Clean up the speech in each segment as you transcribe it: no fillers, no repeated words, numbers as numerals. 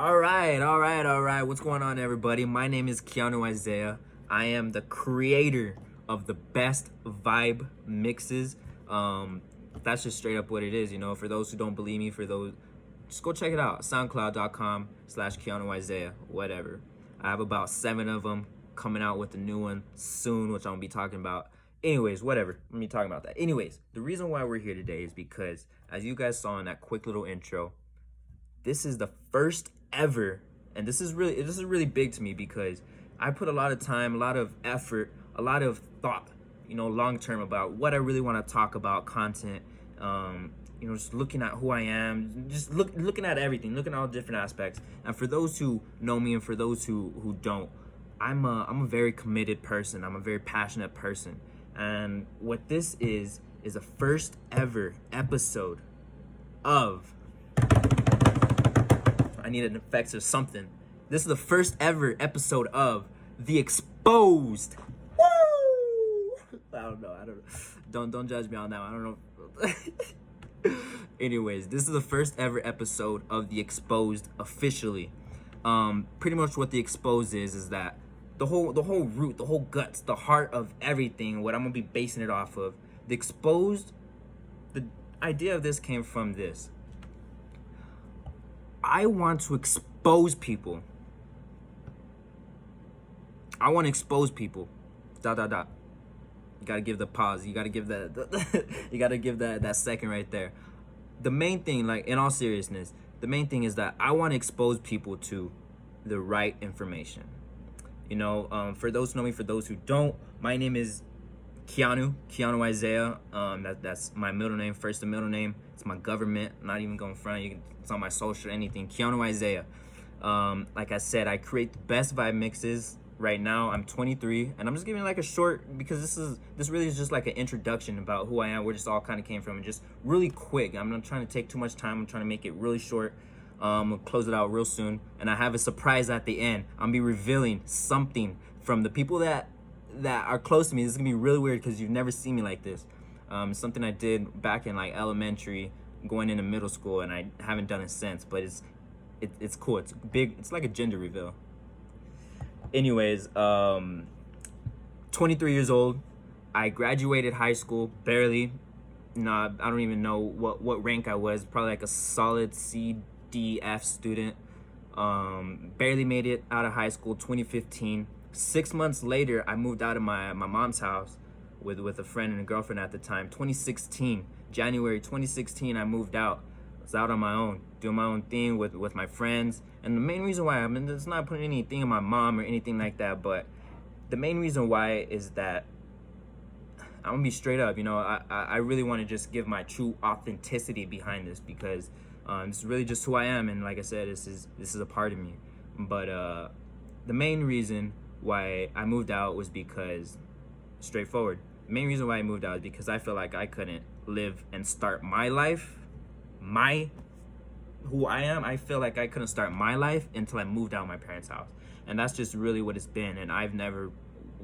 All right. What's going on, everybody? My name is Keanu Isaiah. I am the creator of the best vibe mixes. That's just straight up what it is, you know. For those who don't believe me, for those, just go check it out. SoundCloud.com/Keanu Isaiah, whatever. I have about 7 of them coming out with a new one soon, which I'm gonna be talking about. Anyways, whatever. Let me talk about that. Anyways, the reason why we're here today is because, as you guys saw in that quick little intro, this is the first ever, and this is really big to me because I put a lot of time, a lot of effort, a lot of thought, you know, long term about what I really want to talk about, content, you know, just looking at who I am, just looking at everything, looking at all different aspects. And for those who know me and for those who don't, I'm a very committed person. I'm a very passionate person. And what this is a first ever episode of, I need an effects or something. This is the first ever episode of The Exposed. Woo! I don't know. Don't judge me on that one. I don't know. Anyways, this is the first ever episode of The Exposed officially. Pretty much what The Exposed is that the whole root, the whole guts, the heart of everything, what I'm gonna be basing it off of. The Exposed, the idea of this came from this. I want to expose people. I want to expose people. ... You gotta give the pause. You gotta give that. You gotta give that second right there. The main thing, like in all seriousness, the main thing is that I want to expose people to the right information. You know, for those who know me, for those who don't, my name is Keanu Isaiah. That's my middle name, first and middle name. It's my government. I'm not even going front. It's on my social, anything. Keanu Isaiah. Like I said, I create the best vibe mixes. Right now, I'm 23, and I'm just giving like a short, because this really is just like an introduction about who I am, where this all kind of came from, and just really quick. I'm not trying to take too much time. I'm trying to make it really short. We'll close it out real soon, and I have a surprise at the end. I'm gonna be revealing something from the people that are close to me. This is gonna be really weird because you've never seen me like this. Something I did back in like elementary, going into middle school, and I haven't done it since. But it's cool. It's big. It's like a gender reveal. Anyways, 23 years old. I graduated high school barely. No, I don't even know what rank I was. Probably like a solid C, D, F student. Barely made it out of high school. 2015. 6 months later, I moved out of my mom's house with a friend and a girlfriend at the time. 2016, January 2016, I moved out. I was out on my own, doing my own thing with my friends. And the main reason why, I mean, it's not putting anything on my mom or anything like that, but the main reason why is that I'm gonna be straight up, you know, I really want to just give my true authenticity behind this because it's really just who I am, and like I said, this is a part of me. But the main reason why I moved out was because, straightforward, the main reason why I moved out is because I feel like I couldn't live and start my life, who I am. I feel like I couldn't start my life until I moved out of my parents' house. And that's just really what it's been, and I've never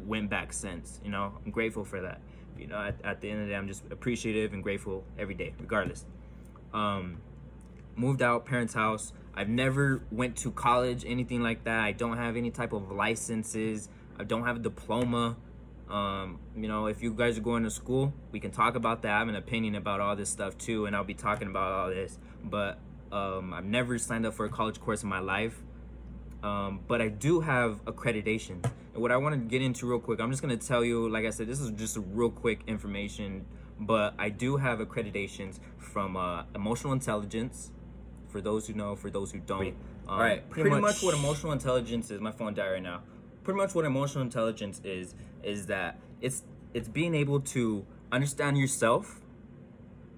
went back since, you know. I'm grateful for that. You know, at the end of the day, I'm just appreciative and grateful every day, regardless. Moved out, parents' house. I've never went to college, anything like that. I don't have any type of licenses. I don't have a diploma. You know, if you guys are going to school, we can talk about that. I have an opinion about all this stuff too, and I'll be talking about all this. But I've never signed up for a college course in my life. But I do have accreditation. And what I want to get into real quick, I'm just going to tell you, like I said, this is just a real quick information. But I do have accreditations from emotional intelligence. For those who know, for those who don't. All right, pretty much what emotional intelligence is. My phone died right now. Pretty much what emotional intelligence is that it's being able to understand yourself,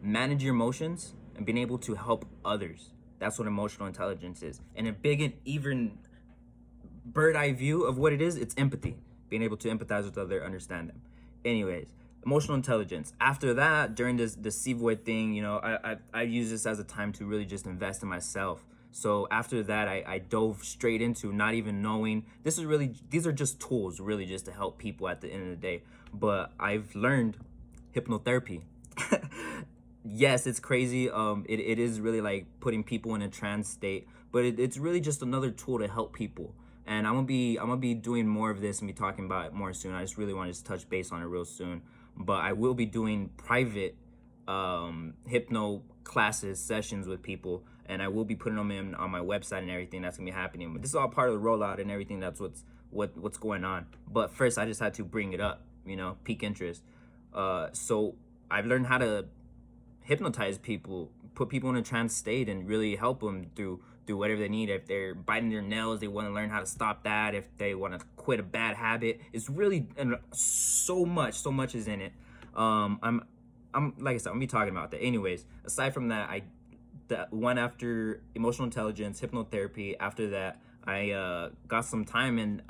manage your emotions, and being able to help others. That's what emotional intelligence is. And a big and even bird-eye view of what it is, it's empathy. Being able to empathize with others, understand them. Anyways, emotional intelligence. After that, during the CVOID thing, you know, I use this as a time to really just invest in myself. So after that, I dove straight into not even knowing. These are just tools, really, just to help people at the end of the day. But I've learned hypnotherapy. yes, it's crazy. It is really like putting people in a trance state, but it's really just another tool to help people. And I'm gonna be doing more of this and be talking about it more soon. I just really want to just touch base on it real soon. But I will be doing private hypno classes, sessions with people, and I will be putting them in on my website and everything. That's gonna be happening. But this is all part of the rollout and everything. That's what's going on. But first, I just had to bring it up. You know, peak interest. So I've learned how to hypnotize people, put people in a trance state, and really help them through whatever they need. If they're biting their nails, they want to learn how to stop that. If they want to quit a bad habit, it's really, and so much is in it. Like I said, I'm gonna be talking about that. Anyways, aside from that, I went after emotional intelligence, hypnotherapy. After that, I got some time in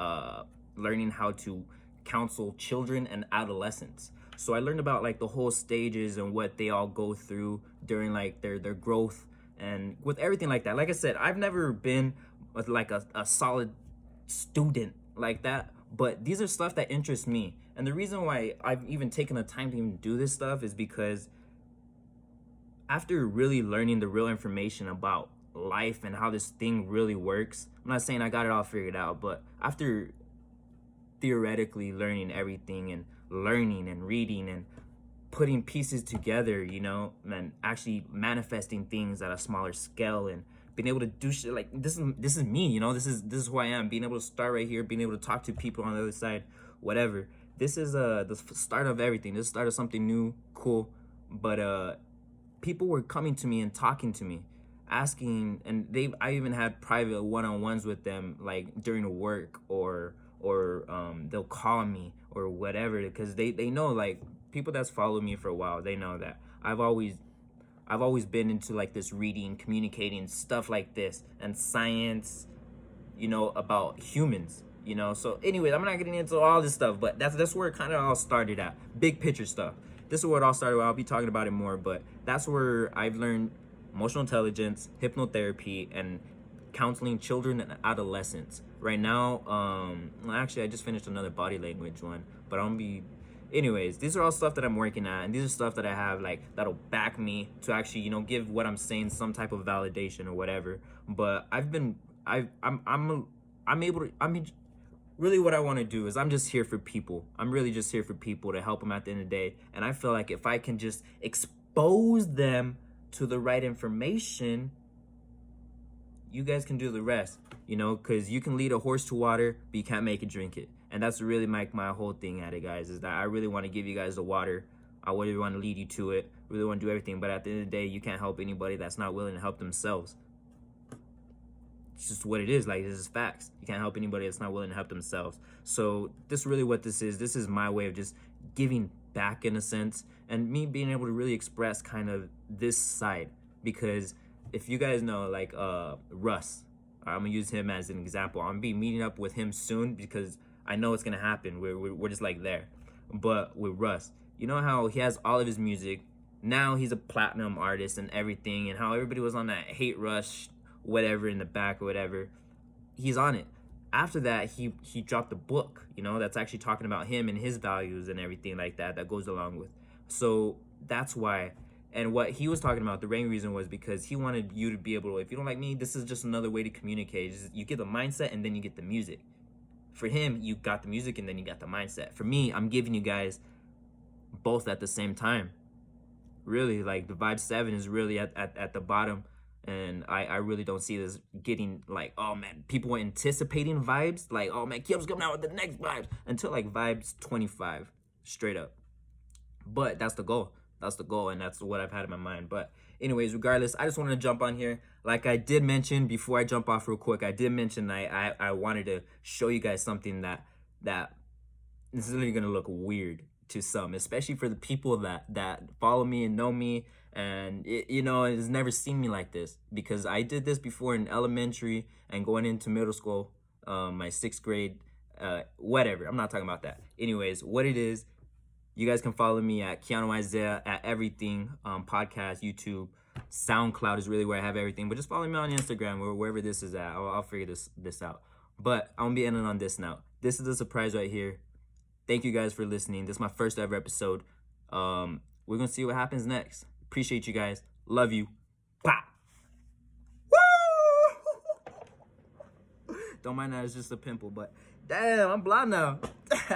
learning how to counsel children and adolescents. So I learned about like the whole stages and what they all go through during like their growth and with everything like that. Like I said, I've never been like a solid student like that, but these are stuff that interests me. And the reason why I've even taken the time to even do this stuff is because after really learning the real information about life and how this thing really works, I'm not saying I got it all figured out, but after theoretically learning everything and learning and reading and putting pieces together, you know, and actually manifesting things at a smaller scale and being able to do shit like this is me, you know, this is who I am, being able to start right here, being able to talk to people on the other side, whatever. This is the start of everything. This is the start of something new, cool. But people were coming to me and talking to me, asking, and I even had private one-on-ones with them, like during work or they'll call me or whatever, because they know, like, people that's followed me for a while, they know that I've always been into like this reading, communicating, stuff like this, and science, you know, about humans, you know. So anyway, I'm not getting into all this stuff, but that's where it kind of all started at, big picture stuff. This is where it all started. I'll be talking about it more, but that's where I've learned emotional intelligence, hypnotherapy, and counseling children and adolescents. Right now, actually, I just finished another body language one, but anyways, these are all stuff that I'm working at, and these are stuff that I have, like, that'll back me to actually, you know, give what I'm saying some type of validation or whatever. But really what I want to do is I'm really just here for people to help them at the end of the day. And I feel like if I can just expose them to the right information, you guys can do the rest, you know, because you can lead a horse to water, but you can't make it drink it. And that's really my whole thing at it, guys, is that I really want to give you guys the water. I really want to lead you to it. Really want to do everything. But at the end of the day, you can't help anybody that's not willing to help themselves. It's just what it is. Like, this is facts. You can't help anybody that's not willing to help themselves. So this really what this is. This is my way of just giving back in a sense, and me being able to really express kind of this side, because if you guys know, like, Russ, I'm gonna use him as an example. I'm gonna be meeting up with him soon because I know it's gonna happen. We're just like there. But with Russ, you know how he has all of his music. Now he's a platinum artist and everything, and how everybody was on that hate rush, whatever, in the back or whatever. He's on it. After that, he dropped a book, you know, that's actually talking about him and his values and everything like that goes along with. So that's why. And what he was talking about, the main reason was because he wanted you to be able to, if you don't like me, this is just another way to communicate. You get the mindset and then you get the music. For him, you got the music and then you got the mindset. For me, I'm giving you guys both at the same time. Really, like, the Vibe 7 is really at the bottom. And I really don't see this getting, like, oh, man, people are anticipating vibes. Like, oh, man, Keo's coming out with the next vibes. Until, like, vibes 25, straight up. But that's the goal. That's the goal, and that's what I've had in my mind. But anyways, regardless, I just wanted to jump on here. Like I did mention, before I jump off real quick, I did mention I wanted to show you guys something that this is really going to look weird to some, especially for the people that follow me and know me, and, it, you know, has never seen me like this, because I did this before in elementary and going into middle school, my 6th grade, whatever. I'm not talking about that. Anyways, what it is, you guys can follow me at Keanu Isaiah at everything, podcast, YouTube, SoundCloud is really where I have everything. But just follow me on Instagram or wherever this is at. I'll figure this out. But I'm going to be ending on this now. This is the surprise right here. Thank you guys for listening. This is my first ever episode. We're going to see what happens next. Appreciate you guys. Love you. Bye. Woo! Don't mind that. It's just a pimple, but damn, I'm blind now.